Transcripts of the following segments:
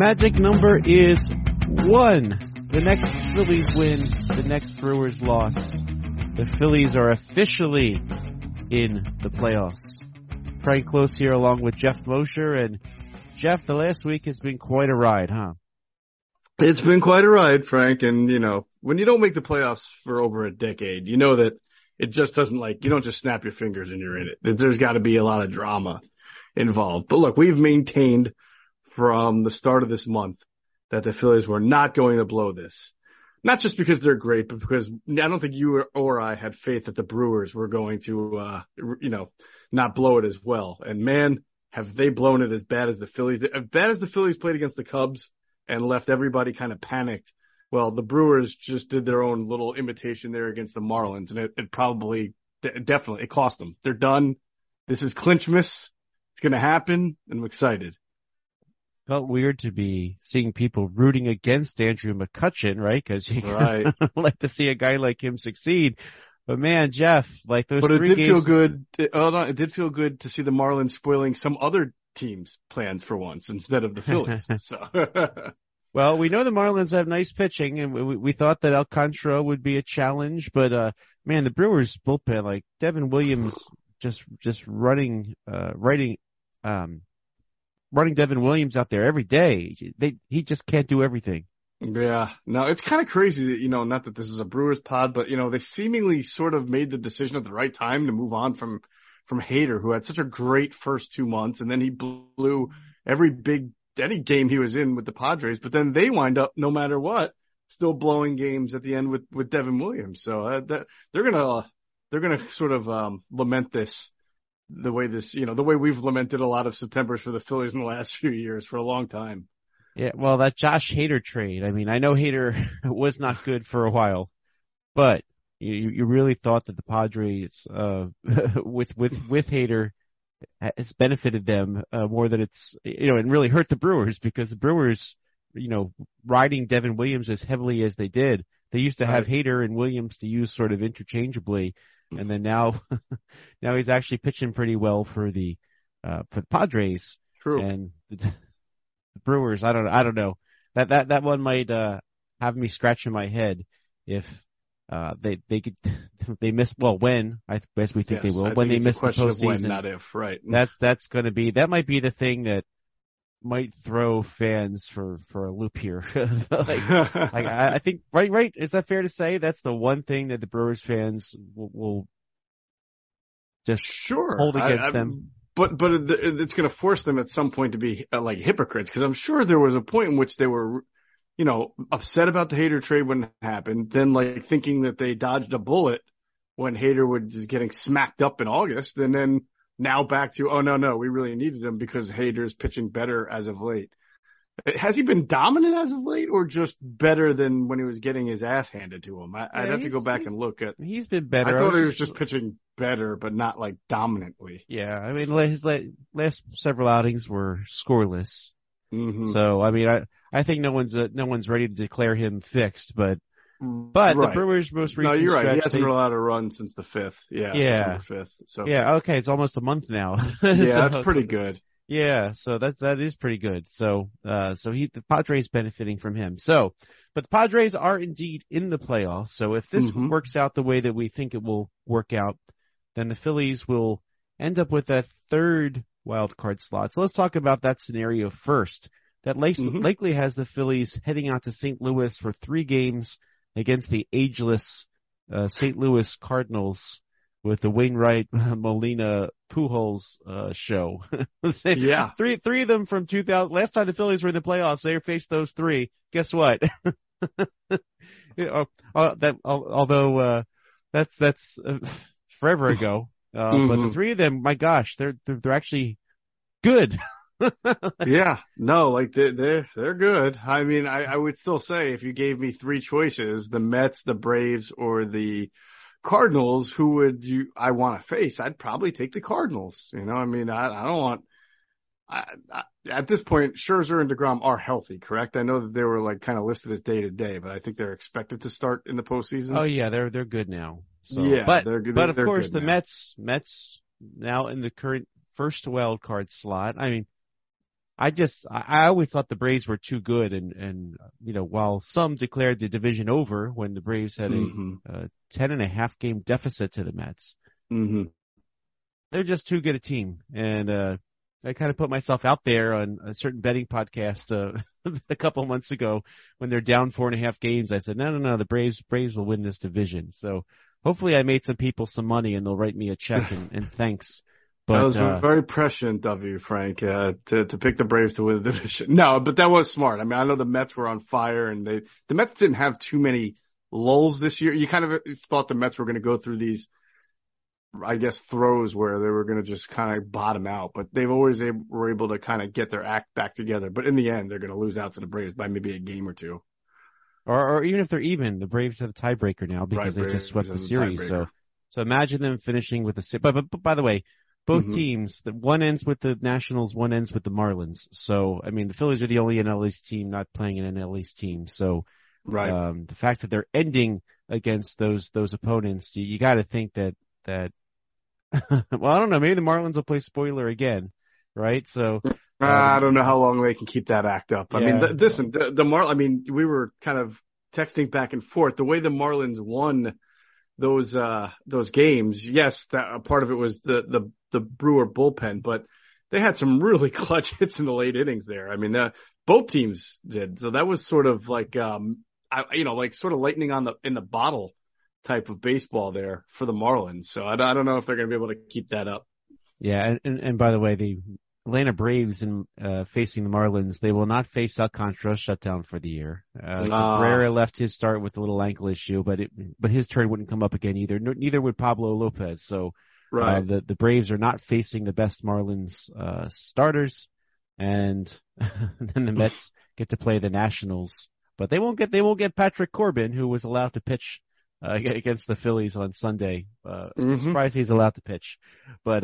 magic number is 1. The next Phillies win, the next Brewers loss. The Phillies are officially in the playoffs. Frank Close here along with Jeff Mosher. And Jeff, the last week has been quite a ride, huh? It's been quite a ride, Frank. And, you know, when you don't make the playoffs for over a decade, you know that it just doesn't you don't just snap your fingers and you're in it. There's got to be a lot of drama involved. But look, we've maintained from the start of this month that the Phillies were not going to blow this. Not just because they're great, but because I don't think you or I had faith that the Brewers were going to, not blow it as well. And man, have they blown it as bad as the Phillies. As bad as the Phillies played against the Cubs and left everybody kind of panicked. Well, the Brewers just did their own little imitation there against the Marlins, and it probably, definitely, it cost them. They're done. This is Clinchmas. It's going to happen, and I'm excited. Felt weird to be seeing people rooting against Andrew McCutchen, right? Because you like to see a guy like him succeed. But man, Jeff, those three games. But it did feel good. It did feel good to see the Marlins spoiling some other team's plans for once instead of the Phillies. So. Well, we know the Marlins have nice pitching, and we thought that Alcantara would be a challenge. But man, the Brewers bullpen, Devin Williams, just running Devin Williams out there every day. He just can't do everything. Yeah. No, it's kind of crazy that, not that this is a Brewers pod, but, they seemingly sort of made the decision at the right time to move on from Hader, who had such a great first 2 months, and then he blew any game he was in with the Padres, but then they wind up, no matter what, still blowing games at the end with Devin Williams. So they're going to sort of lament this. The way this, the way we've lamented a lot of Septembers for the Phillies in the last few years for a long time. Yeah, well, that Josh Hader trade. I mean, I know Hader was not good for a while, but you really thought that the Padres, with Hader, has benefited them more than it's, and really hurt the Brewers because the Brewers, riding Devin Williams as heavily as they did, they used to have Hader and Williams to use sort of interchangeably. And then now he's actually pitching pretty well for the Padres. True. And the Brewers. I don't know. That one might have me scratching my head if they miss. Well, when I guess we think they will. When they miss the postseason, not if. Right. That's going to be. That might be the thing that might throw fans for a loop here. I think right. Is that fair to say? That's the one thing that the Brewers fans will just hold against them. But it's going to force them at some point to be like hypocrites. Cause I'm sure there was a point in which they were, upset about the Hader trade when it happened. Then thinking that they dodged a bullet when Hader was getting smacked up in August. And then, now back to, oh, no, we really needed him because Hader's pitching better as of late. Has he been dominant as of late or just better than when he was getting his ass handed to him? I'd have to go back and look at – He's been better. I thought he was just pitching better but not, dominantly. Yeah, I mean, his last several outings were scoreless. Mm-hmm. So, I mean, I think no one's ready to declare him fixed, But right. The Brewers' most recent stretch. No, you're right. He hasn't allowed a run since the 5th. Yeah. Since the 5th. So. Yeah, okay. It's almost a month now. Yeah, that's pretty good. Yeah, so that is pretty good. So the Padres benefiting from him. So, but the Padres are indeed in the playoffs. So if this works out the way that we think it will work out, then the Phillies will end up with a third wild card slot. So let's talk about that scenario first. That likely has the Phillies heading out to St. Louis for 3 games against the ageless St. Louis Cardinals with the Wainwright, Molina, Pujols show. Yeah. Three of them from 2000. Last time the Phillies were in the playoffs, they faced those 3. Guess what? That's forever ago. But the 3 of them, my gosh, they're actually good. Yeah, no, they're good. I mean, I would still say if you gave me 3 choices, the Mets, the Braves, or the Cardinals, who would I want to face? I'd probably take the Cardinals. I mean, I don't want. I at this point, Scherzer and DeGrom are healthy, correct? I know that they were kind of listed as day to day, but I think they're expected to start in the postseason. Oh yeah, they're good now. So, yeah, they're good. But of course, the Mets now in the current first wild card slot. I mean. I always thought the Braves were too good, and you know, while some declared the division over when the Braves had a 10.5 game deficit to the Mets, they're just too good a team. And I kind of put myself out there on a certain betting podcast a couple months ago when they're down 4.5 games. I said, no, the Braves will win this division. So hopefully I made some people some money and they'll write me a check and thanks. But, that was very prescient of you, Frank, to pick the Braves to win the division. No, but that was smart. I mean, I know the Mets were on fire, and the Mets didn't have too many lulls this year. You kind of thought the Mets were going to go through these, I guess, throws where they were going to just kind of bottom out, but they've always were able to kind of get their act back together. But in the end, they're going to lose out to the Braves by maybe a game or two. Or even if they're even, the Braves have a tiebreaker now because they just swept the series. So imagine them finishing with a – but by the way, both teams, the one ends with the Nationals, one ends with the Marlins. So, I mean, the Phillies are the only NL East team not playing an NL East team. So, the fact that they're ending against those opponents, you got to think that. Well, I don't know. Maybe the Marlins will play spoiler again, right? So, I don't know how long they can keep that act up. I mean, listen, the Marlins. I mean, we were kind of texting back and forth. The way the Marlins won those games, yes, that part of it was the Brewer bullpen, but they had some really clutch hits in the late innings there. I mean, both teams did. So that was sort of like, sort of lightning in the bottle type of baseball there for the Marlins. So I don't know if they're going to be able to keep that up. Yeah. And by the way, the Atlanta Braves facing the Marlins, they will not face Alcantara, shut down for the year. Cabrera left his start with a little ankle issue, but his turn wouldn't come up again either. Neither would Pablo Lopez. So the Braves are not facing the best Marlins starters, and then the Mets get to play the Nationals, but they won't get Patrick Corbin, who was allowed to pitch against the Phillies on Sunday. I'm surprised he's allowed to pitch, But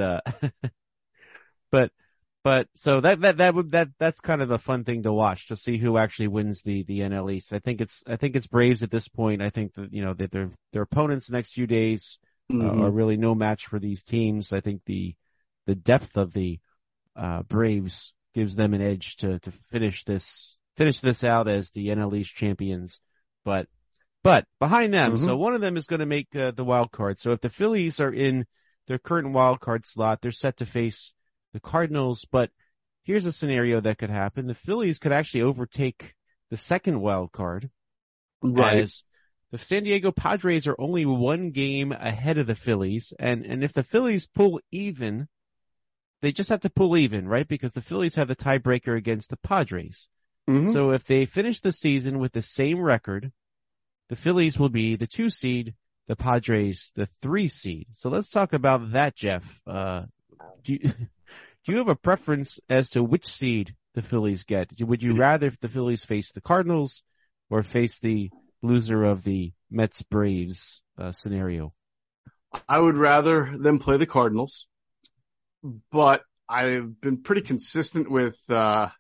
so that's kind of a fun thing to watch, to see who actually wins the NL East. I think it's Braves at this point. I think that, you know, that their opponents the next few days are really no match for these teams. I think the depth of the Braves gives them an edge to finish this out as the NL East champions. But behind them, so one of them is going to make the wild card. So if the Phillies are in their current wild card slot, they're set to face the Cardinals, but here's a scenario that could happen. The Phillies could actually overtake the second wild card. Right. As the San Diego Padres are only one game ahead of the Phillies. And if the Phillies pull even, they just have to pull even, right? Because the Phillies have the tiebreaker against the Padres. So if they finish the season with the same record, the Phillies will be the 2 seed, the Padres the 3 seed. So let's talk about that, Jeff. Do you have a preference as to which seed the Phillies get? Would you rather if the Phillies face the Cardinals or face the loser of the Mets-Braves scenario? I would rather them play the Cardinals, but I've been pretty consistent with, the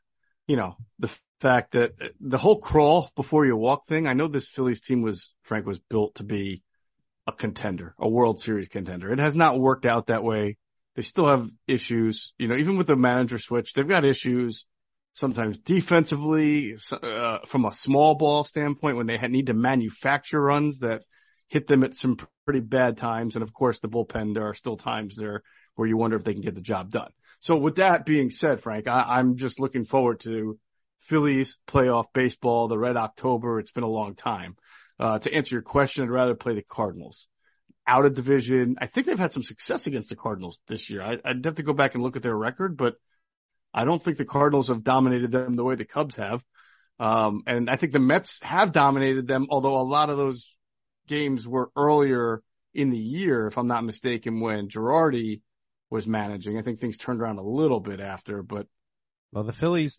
fact that the whole crawl before you walk thing. I know this Phillies team was built to be a contender, a World Series contender. It has not worked out that way. They still have issues, even with the manager switch, they've got issues sometimes defensively, from a small ball standpoint when they need to manufacture runs that hit them at some pretty bad times. And of course the bullpen, there are still times there where you wonder if they can get the job done. So with that being said, Frank, I'm just looking forward to Phillies playoff baseball, the Red October. It's been a long time. To answer your question, I'd rather play the Cardinals. Out of division, I think they've had some success against the Cardinals this year. I'd have to go back and look at their record, but I don't think the Cardinals have dominated them the way the Cubs have. And I think the Mets have dominated them, although a lot of those games were earlier in the year, if I'm not mistaken, when Girardi was managing. I think things turned around a little bit after, but. Well, the Phillies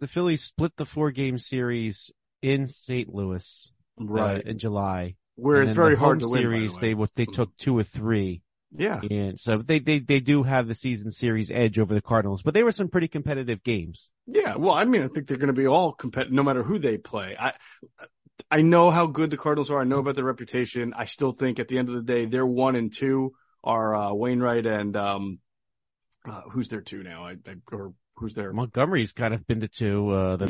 split the 4-game series in St. Louis in July. Where it's very hard to win. Series, by the way. They took 2 or 3. Yeah. And so they do have the season series edge over the Cardinals, but they were some pretty competitive games. Yeah. Well, I mean, I think they're going to be all competitive no matter who they play. I know how good the Cardinals are. I know about their reputation. I still think at the end of the day, their 1 and 2 are Wainwright and who's their 2 now? who's there? Montgomery's kind of been to two. Montgomery.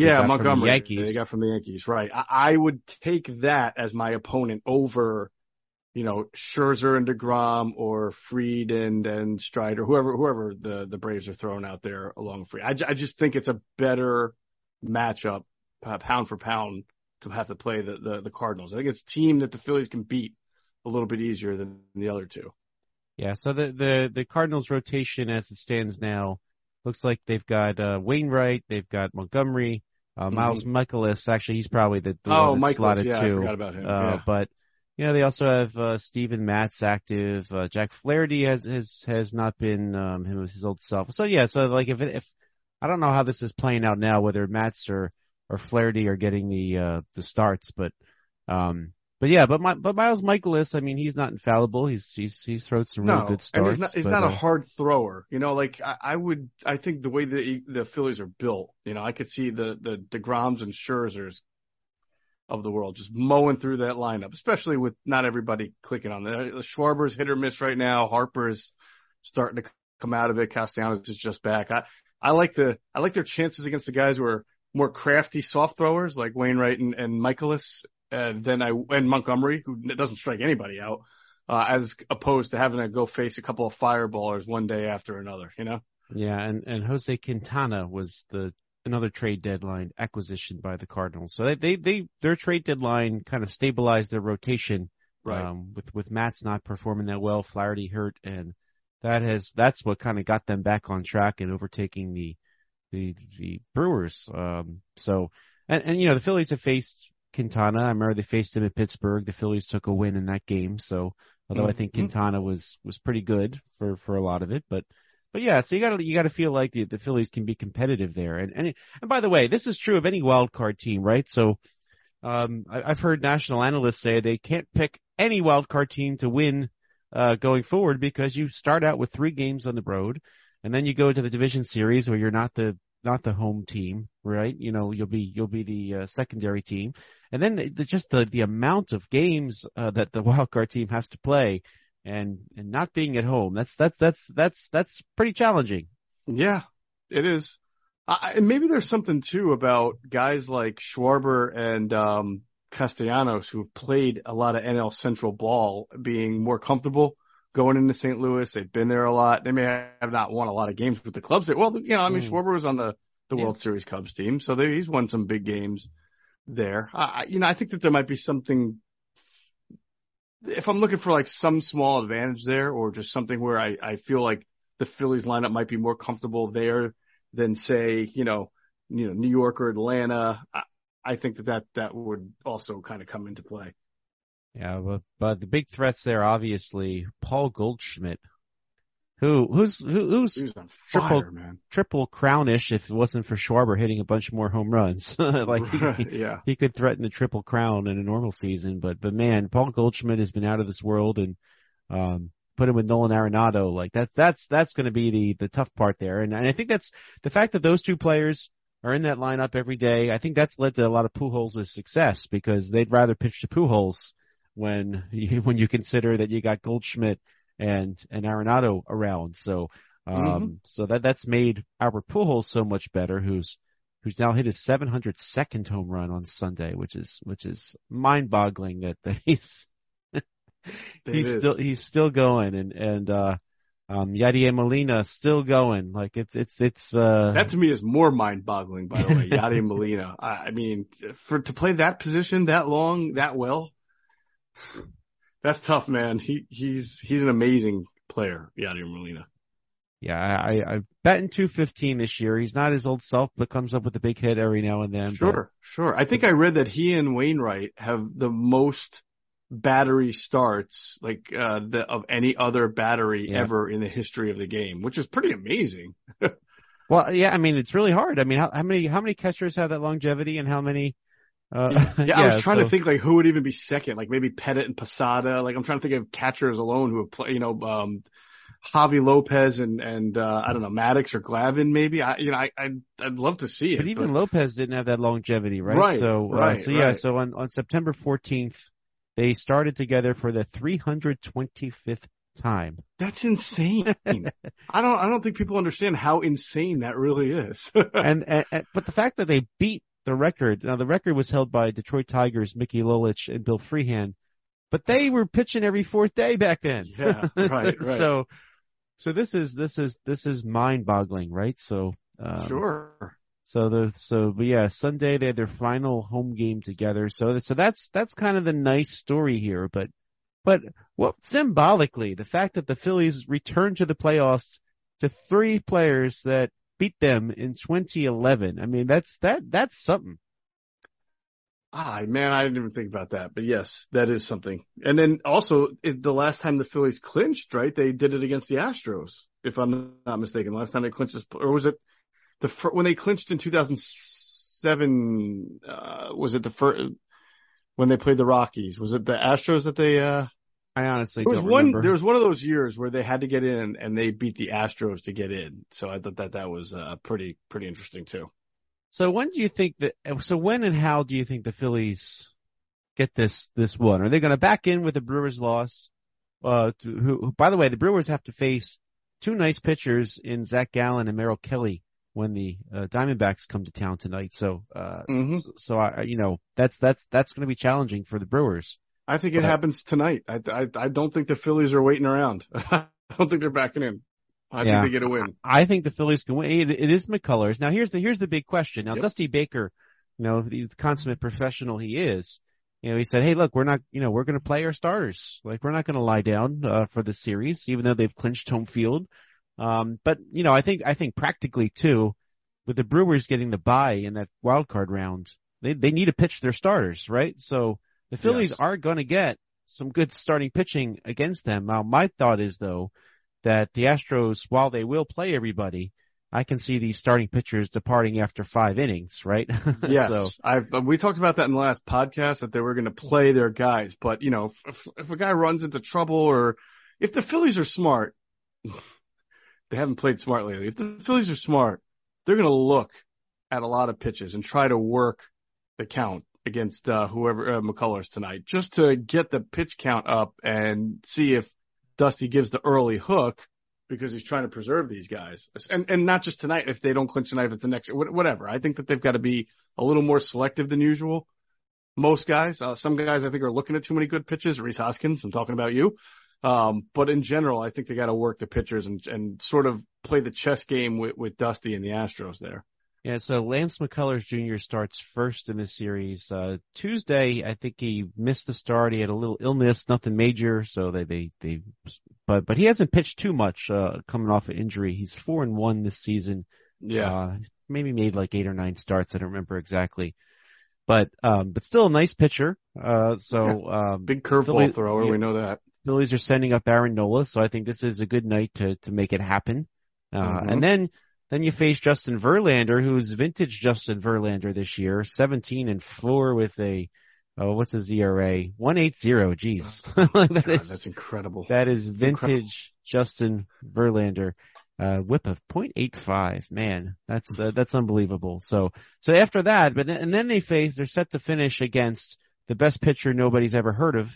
They got from the Yankees, right? I would take that as my opponent over, you know, Scherzer and DeGrom or Fried and Strider, whoever the Braves are throwing out there along Fried. I just think it's a better matchup, pound for pound, to have to play the Cardinals. I think it's a team that the Phillies can beat a little bit easier than the other two. Yeah, so the Cardinals rotation as it stands now looks like they've got Wainwright, they've got Montgomery, Miles Mikolas. Actually, he's probably the one that's slotted too. I forgot about him. Yeah. But you know they also have Steven Matz active. Jack Flaherty has not been his old self. So yeah, so like if I don't know how this is playing out now, whether Matz or Flaherty are getting the starts, But Miles Mikolas, I mean, he's not infallible. He's thrown some really good starts. And he's not a hard thrower. You know, like I think the way the Phillies are built, you know, I could see the DeGroms and Scherzers of the world just mowing through that lineup, especially with not everybody clicking on there. Schwarber's hit or miss right now. Harper is starting to come out of it. Castellanos is just back. I like their chances against the guys who are more crafty soft throwers like Wainwright and Mikolas. And Montgomery, who doesn't strike anybody out, as opposed to having to go face a couple of fireballers one day after another, you know? Yeah, and Jose Quintana was another trade deadline acquisition by the Cardinals. So their trade deadline kind of stabilized their rotation, right? With Matz not performing that well, Flaherty hurt, and that's what kind of got them back on track and overtaking the Brewers. So you know the Phillies have faced Quintana. I remember they faced him at Pittsburgh. The Phillies took a win in that game. So although I think Quintana was pretty good for a lot of it, but yeah, so you gotta feel like the Phillies can be competitive there. And by the way, this is true of any wild card team, right? So I've heard national analysts say they can't pick any wild card team to win going forward because you start out with 3 games on the road and then you go to the division series where you're not the home team, right? You know, you'll be the secondary team, and then the amount of games that the wild card team has to play, and not being at home, that's pretty challenging. Yeah, it is. And maybe there's something too about guys like Schwarber and Castellanos who've played a lot of NL Central ball, being more comfortable going into St. Louis. They've been there a lot. They may have not won a lot of games with the clubs. Well, you know, I mean, Schwarber was on the World Series Cubs team, so he's won some big games there. You know, I think that there might be something, if I'm looking for like some small advantage there, or just something where I feel like the Phillies lineup might be more comfortable there than, say, you know, New York or Atlanta. I think that would also kind of come into play. Yeah, but the big threats there, obviously, Paul Goldschmidt, who's on fire, triple crown-ish if it wasn't for Schwarber hitting a bunch more home runs. He could threaten a triple crown in a normal season, but man, Paul Goldschmidt has been out of this world, and put him with Nolan Arenado, like that's going to be the tough part there, and I think that's the fact that those two players are in that lineup every day. I think that's led to a lot of Pujols' success because they'd rather pitch to Pujols when you consider that you got Goldschmidt and Arenado around. So, so that's made Albert Pujols so much better, who's now hit his 702nd home run on Sunday, which is mind boggling that he's still going. And Yadier Molina still going. Like it's that to me is more mind boggling, by the way, Yadier Molina. I mean, to play that position that long, that well, that's tough, man. He's an amazing player, Yadier Molina. Yeah, I batting .215 this year. He's not his old self, but comes up with a big hit every now and then. Sure. I think I read that he and Wainwright have the most battery starts of any other battery ever in the history of the game, which is pretty amazing. Well, yeah, I mean, it's really hard. I mean, how many catchers have that longevity, and how many? I was trying to think like who would even be second, like maybe Pettit and Posada. Like I'm trying to think of catchers alone who have played, you know, Javi Lopez and I don't know, Maddox or Glavin maybe. I'd love to see it. But even Lopez didn't have that longevity, right? So on September 14th, they started together for the 325th time. That's insane. I don't think people understand how insane that really is. But the fact that they beat the record. Now the record was held by Detroit Tigers, Mickey Lolich and Bill Freehan, but they were pitching every fourth day back then. Yeah, right. So this is mind boggling, right? So, sure. But Sunday they had their final home game together. So that's kind of the nice story here, but well, symbolically, the fact that the Phillies returned to the playoffs to three players that beat them in 2011. I mean, that's something. Man, I didn't even think about that, but yes, that is something. And then also the last time the Phillies clinched, right? They did it against the Astros, if I'm not mistaken. Last time they clinched this, or was it when they clinched in 2007? Was it the first when they played the Rockies? Was it the Astros that they? I honestly don't remember. There was one of those years where they had to get in, and they beat the Astros to get in. So I thought that was pretty interesting too. So when and how do you think the Phillies get this one? Are they going to back in with the Brewers loss? By the way, the Brewers have to face two nice pitchers in Zach Gallen and Merrill Kelly when the Diamondbacks come to town tonight. So that's going to be challenging for the Brewers. I think it happens tonight. I don't think the Phillies are waiting around. I don't think they're backing in. I think they get a win. I think the Phillies can win. It is McCullers. Now here's the big question. Now Dusty Baker, the consummate professional he is, he said, "Hey, look, we're going to play our starters. Like we're not going to lie down for the series, even though they've clinched home field." But I think practically too, with the Brewers getting the bye in that wild card round, they need to pitch their starters, right? So the Phillies are going to get some good starting pitching against them. Now, my thought is, though, that the Astros, while they will play everybody, I can see these starting pitchers departing after 5 innings, right? Yes. We talked about that in the last podcast, that they were going to play their guys. But, if a guy runs into trouble, or if the Phillies are smart, they haven't played smart lately. If the Phillies are smart, they're going to look at a lot of pitches and try to work the count against whoever McCullers tonight, just to get the pitch count up and see if Dusty gives the early hook, because he's trying to preserve these guys. And not just tonight, if they don't clinch tonight, if it's the next, whatever. I think that they've got to be a little more selective than usual. Most guys, some guys I think are looking at too many good pitches. Reese Hoskins, I'm talking about you. But in general, I think they got to work the pitchers and sort of play the chess game with Dusty and the Astros there. Yeah, so Lance McCullers Jr. starts first in this series. Tuesday, I think he missed the start. He had a little illness, nothing major. So but he hasn't pitched too much, coming off an injury. He's 4-1 this season. Yeah. Maybe made like 8 or 9 starts. I don't remember exactly. But still a nice pitcher. Big curveball thrower. We know that. Phillies are sending up Aaron Nola. So I think this is a good night to make it happen. Then you face Justin Verlander, who's vintage Justin Verlander this year, 17-4 with a, what's his ERA? 1.80. Jeez. That's incredible. That is vintage Justin Verlander, whip of 0.85. Man, that's unbelievable. So after that, and then they're set to finish against the best pitcher nobody's ever heard of,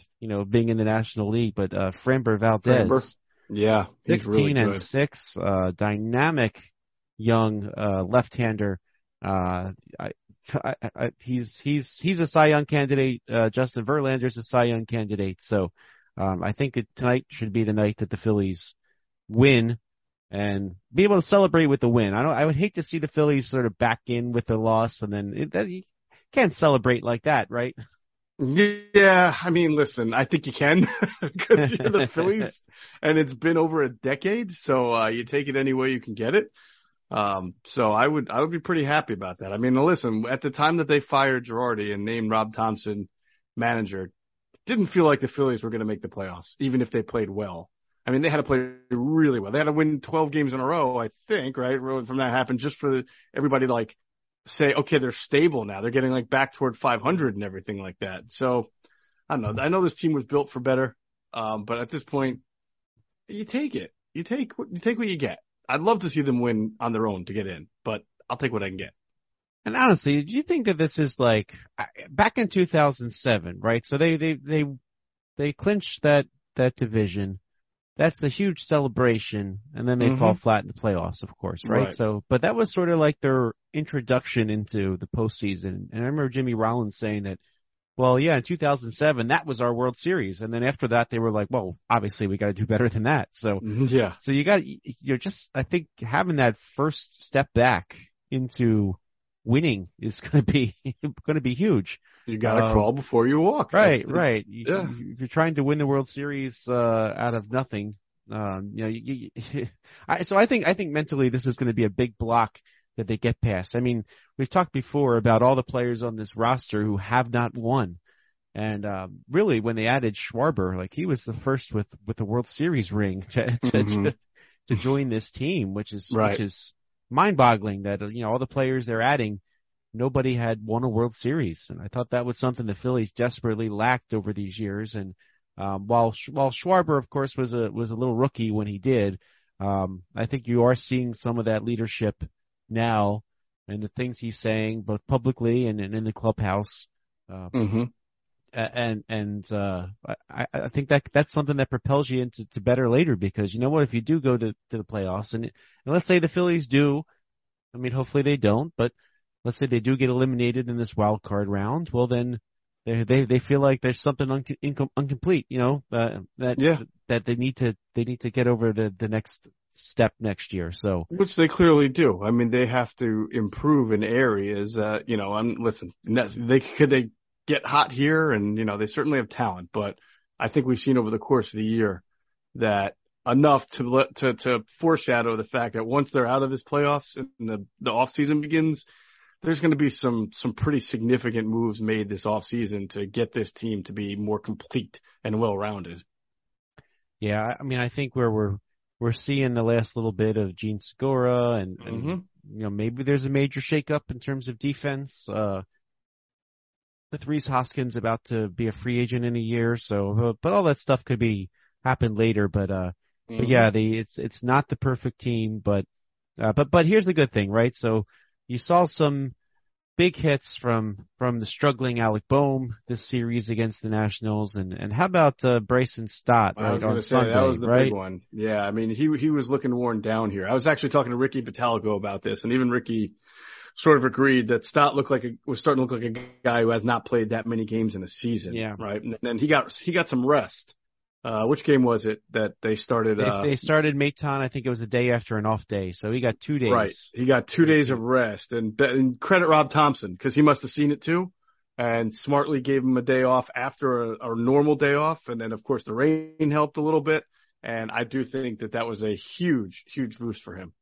being in the National League, but, Framber Valdez. Yeah. He's 16 really good. 6, dynamic young left-hander. He's a Cy Young candidate. Justin Verlander's a Cy Young candidate. So I think that tonight should be the night that the Phillies win and be able to celebrate with the win. I would hate to see the Phillies sort of back in with the loss, and then you can't celebrate like that, right? Yeah, I mean, listen, I think you can, because you're the Phillies, and it's been over a decade, so you take it any way you can get it. So I would be pretty happy about that. I mean, listen, at the time that they fired Girardi and named Rob Thompson manager, it didn't feel like the Phillies were going to make the playoffs, even if they played well. I mean, they had to play really well. They had to win 12 games in a row, I think, right? From that happened, just for everybody to like say, okay, they're stable now. They're getting like back toward 500 and everything like that. So I don't know. I know this team was built for better. But at this point, you take it. You take what you get. I'd love to see them win on their own to get in, but I'll take what I can get. And honestly, do you think that this is like back in 2007, right? So they clinched that division. That's the huge celebration, and then they fall flat in the playoffs, of course, right? So, but that was sort of like their introduction into the postseason. And I remember Jimmy Rollins saying that, well, yeah, in 2007, that was our World Series. And then after that, they were like, well, obviously we got to do better than that. So, so you got, you're just, I think having that first step back into winning is going to be huge. You got to crawl before you walk. Right. Yeah. If you're trying to win the World Series out of nothing, so I think mentally this is going to be a big block that they get past. I mean, we've talked before about all the players on this roster who have not won, and really when they added Schwarber, like he was the first with the World Series ring to join this team, which is mind-boggling that all the players they're adding, nobody had won a World Series, and I thought that was something the Phillies desperately lacked over these years. And while Schwarber, of course, was a little rookie when he did, I think you are seeing some of that leadership now, and the things he's saying both publicly and in the clubhouse. I think that's something that propels you into better later, because you know what, if you do go to the playoffs and let's say the Phillies do, I mean, hopefully they don't, but let's say they do get eliminated in this wild card round. Well, then they feel like there's something incomplete, that they need to get over the next step next year. So, which they clearly do. I mean, they have to improve in areas, they get hot here, and they certainly have talent, but I think we've seen over the course of the year that enough to foreshadow the fact that once they're out of this playoffs and the off season begins, there's going to be some pretty significant moves made this off season to get this team to be more complete and well rounded. Yeah, I mean, I think where we're seeing the last little bit of Gene Segura, and maybe there's a major shakeup in terms of defense. With Reese Hoskins about to be a free agent in a year, so but all that stuff could be happen later. But yeah, it's not the perfect team, but here's the good thing, right? So you saw some big hits from the struggling Alec Boehm this series against the Nationals, and how about Bryson Stott? Right, I was going to say Sunday, that was the big one. Yeah, I mean he was looking worn down here. I was actually talking to Ricky Batalgo about this, and even Ricky sort of agreed that Stott was starting to look like a guy who has not played that many games in a season. Yeah. Right. And then he got some rest. Which game was it that they started? They started Maton. I think it was the day after an off day. So he got 2 days. Right. He got 2 days of rest, and credit Rob Thompson, because he must have seen it too, and smartly gave him a day off after a normal day off. And then of course the rain helped a little bit. And I do think that was a huge, huge boost for him.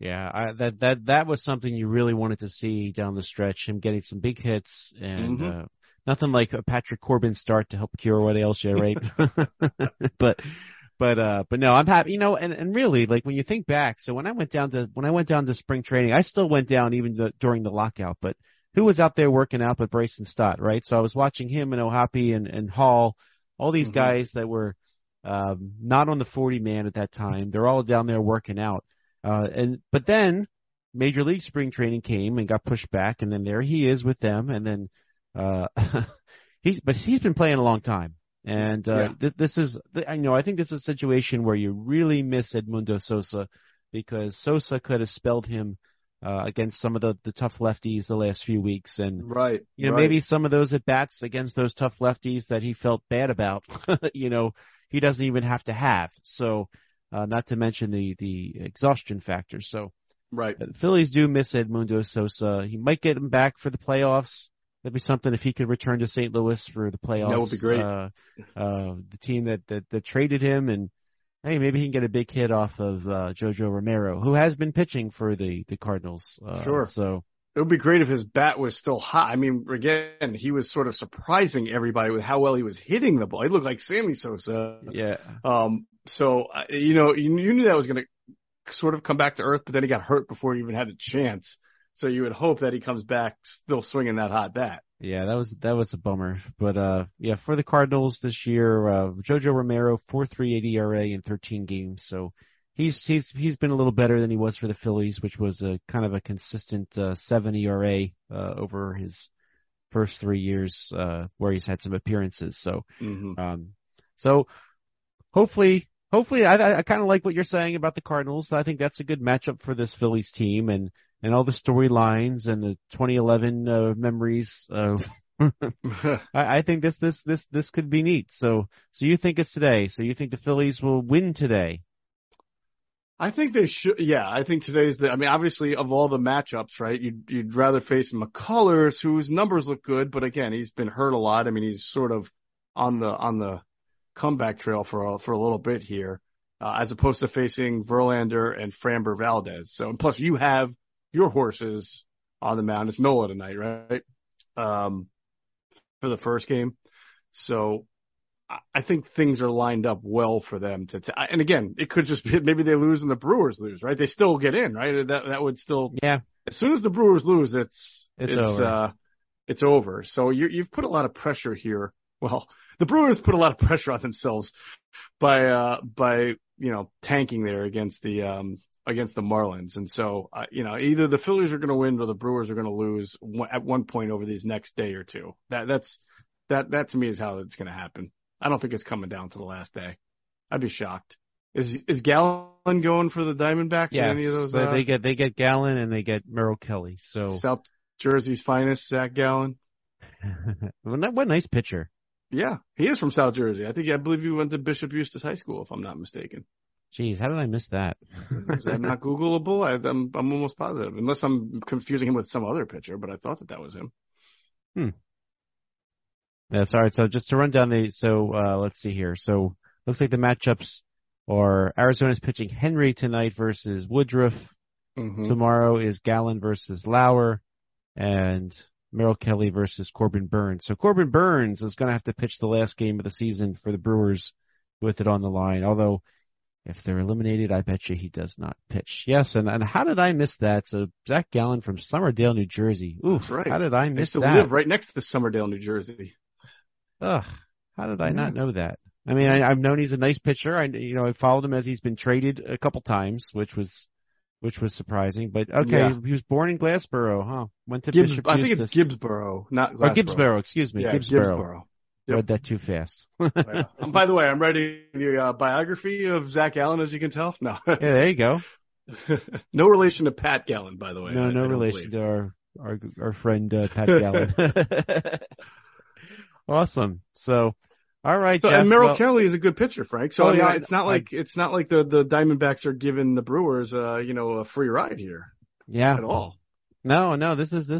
Yeah, that was something you really wanted to see down the stretch, him getting some big hits, and nothing like a Patrick Corbin start to help cure what ails you, right? But no, I'm happy, and really, like when you think back, so when I went down to spring training, I still went down even during the lockout, but who was out there working out but Bryson Stott, right? So I was watching him and Ohapi and Hall, all these guys that were not on the 40-man at that time. They're all down there working out. But then Major League spring training came and got pushed back, and then there he is with them. And then, he's been playing a long time. And, I think this is a situation where you really miss Edmundo Sosa, because Sosa could have spelled him, against some of the tough lefties the last few weeks. And, maybe some of those at bats against those tough lefties that he felt bad about, he doesn't even have to have. So, not to mention the exhaustion factor. So, the Phillies do miss Edmundo Sosa. He might get him back for the playoffs. That'd be something if he could return to St. Louis for the playoffs. That would be great. The team that traded him, and hey, maybe he can get a big hit off of Jojo Romero, who has been pitching for the Cardinals. Sure. So it would be great if his bat was still hot. I mean, again, he was sort of surprising everybody with how well he was hitting the ball. He looked like Sammy Sosa. Yeah. So, you knew that was going to sort of come back to earth, but then he got hurt before he even had a chance. So you would hope that he comes back still swinging that hot bat. Yeah, that was a bummer. But, for the Cardinals this year, Jojo Romero, 4.38 ERA in 13 games. So he's been a little better than he was for the Phillies, which was a kind of a consistent 7 ERA over his first 3 years where he's had some appearances. So hopefully hopefully, I kind of like what you're saying about the Cardinals. I think that's a good matchup for this Phillies team, and all the storylines and the 2011 memories. I think this could be neat. So you think it's today? So you think the Phillies will win today? I think they should. Yeah, I think today's the. I mean, obviously, of all the matchups, right? You'd rather face McCullers, whose numbers look good, but again, he's been hurt a lot. I mean, he's sort of on the comeback trail for a little bit here, as opposed to facing Verlander and Framber Valdez. So, and plus, you have your horses on the mound. It's Nola tonight, right? For the first game. So I think things are lined up well for them and again, it could just be maybe they lose and the Brewers lose, right? They still get in, right? That would still, yeah. As soon as the Brewers lose, it's over. It's over. So you've put a lot of pressure here. Well, the Brewers put a lot of pressure on themselves by tanking there against the Marlins. And so, either the Phillies are going to win or the Brewers are going to lose at one point over these next day or two. That to me is how it's going to happen. I don't think it's coming down to the last day. I'd be shocked. Is Gallen going for the Diamondbacks? Yes, in any of those? They get Gallen and they get Merrill Kelly. So South Jersey's finest, Zach Gallen. What a nice pitcher. Yeah, he is from South Jersey. I believe he went to Bishop Eustis High School, if I'm not mistaken. Jeez, how did I miss that? Is that not Googleable? I'm almost positive, unless I'm confusing him with some other pitcher, but I thought that was him. That's all right. So just to run down let's see here. So looks like the matchups are Arizona's pitching Henry tonight versus Woodruff. Mm-hmm. Tomorrow is Gallen versus Lauer and Merrill Kelly versus Corbin Burnes. So Corbin Burnes is going to have to pitch the last game of the season for the Brewers with it on the line, although if they're eliminated, I bet you he does not pitch. Yes, and how did I miss that? So Zach Gallen from Somerdale, New Jersey. Ooh, that's right. How did I miss that? I used to live right next to Somerdale, New Jersey. Ugh, how did I not know that? I mean, I've known he's a nice pitcher. I followed him as he's been traded a couple times, which was surprising. But okay, yeah. He was born in Glassboro, huh? Went to Bishop Eustis. I think it's Gibbsboro, not Glassboro. Or Gibbsboro, excuse me. Yeah, Gibbsboro. Yep. Read that too fast. By the way, I'm writing the biography of Zach Gallen, as you can tell. No. Yeah, there you go. No relation to Pat Gallen, by the way. No, no relation to our friend Pat Gallen. Awesome. So, all right. So, Jeff, and Merrill Kelly is a good pitcher, Frank. So it's not like the Diamondbacks are giving the Brewers a free ride here. Yeah. At all. No, this is I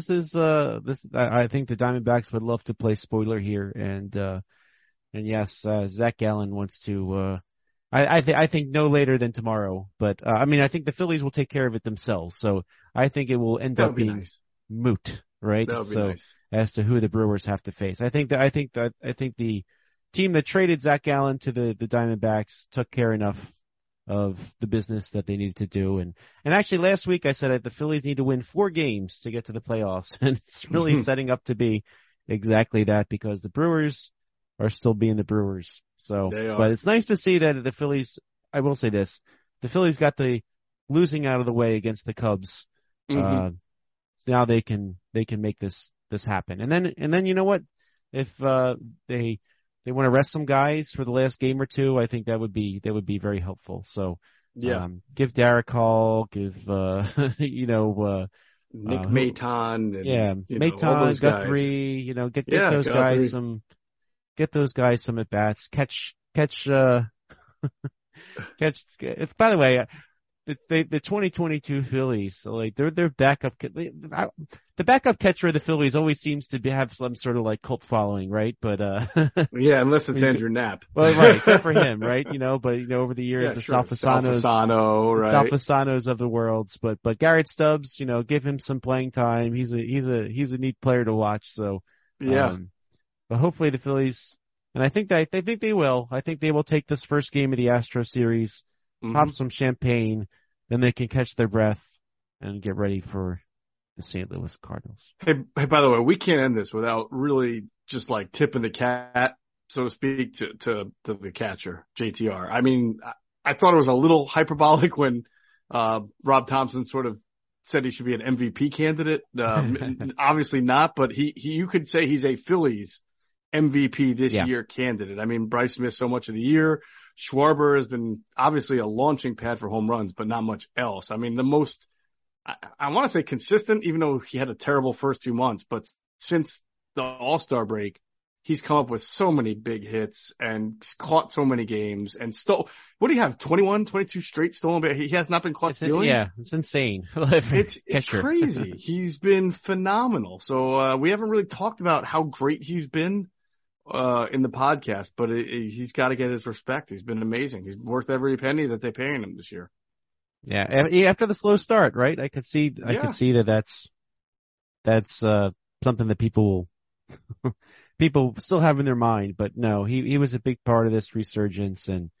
think the Diamondbacks would love to play spoiler here, and yes, Zach Gallen wants to. I think no later than tomorrow, but I mean, I think the Phillies will take care of it themselves, so I think it will end up being moot, right? Nice. As to who the Brewers have to face, I think the team that traded Zach Gallen to the Diamondbacks took care enough of the business that they needed to do. And actually last week I said that the Phillies need to win 4 games to get to the playoffs. And it's really setting up to be exactly that because the Brewers are still being the Brewers. So, but it's nice to see that the Phillies, I will say this, the Phillies got the losing out of the way against the Cubs. Mm-hmm. Now they can make this happen. And then you know what? If, they want to rest some guys for the last game or two, I think that would be very helpful. So, yeah, give Derek Hall, give Nick Maton, Maton, Guthrie, get those guys some at bats, catch. If, by the way, the 2022 Phillies, so like their backup, the backup catcher of the Phillies always seems to have some sort of like cult following, right? But yeah, unless it's Andrew Knapp. Well, right, except for him, right? Over the years, Salfasanos of the worlds, but Garrett Stubbs, give him some playing time. He's a neat player to watch. So yeah, but hopefully the Phillies, and I think they will. I think they will take this first game of the Astro series. Mm-hmm. Pop some champagne, then they can catch their breath and get ready for the St. Louis Cardinals. Hey, by the way, we can't end this without really just like tipping the cat, so to speak, to the catcher, JTR. I mean, I thought it was a little hyperbolic when Rob Thompson sort of said he should be an MVP candidate. Obviously not, but you could say he's a Phillies MVP this year candidate. I mean, Bryce missed so much of the year. Schwarber has been obviously a launching pad for home runs, but not much else. I mean, the most, I want to say consistent, even though he had a terrible first 2 months, but since the All-Star break, he's come up with so many big hits and caught so many games and stole. What do you have? 21, 22 straight stolen bases. He has not been caught stealing. Yeah, it's insane. It's crazy. He's been phenomenal. So we haven't really talked about how great he's been in the podcast, but he's got to get his respect. He's been amazing. He's worth every penny that they're paying him this year. Yeah, after the slow start, right? I could see that's something that people still have in their mind, but no, he was a big part of this resurgence, and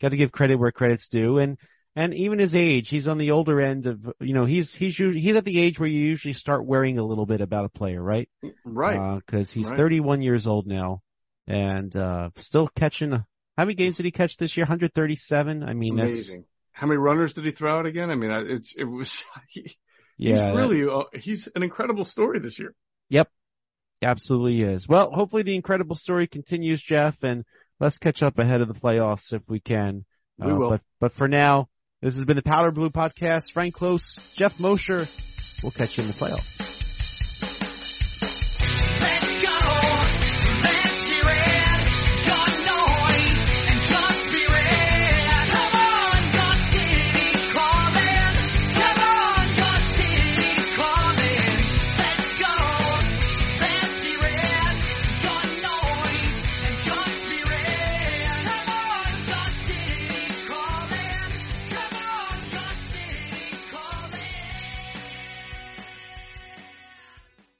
got to give credit where credit's due. And even his age, he's on the older end of, you know, he's at the age where you usually start worrying a little bit about a player, right? Right. Cause he's 31 years old now and, still catching. How many games did he catch this year? 137. I mean, amazing. How many runners did he throw out again? I mean, he's an incredible story this year. Yep. Absolutely is. Well, hopefully the incredible story continues, Jeff, and let's catch up ahead of the playoffs if we can. We will. But for now, this has been the Powder Blue Podcast. Frank Close, Jeff Mosher. We'll catch you in the playoffs.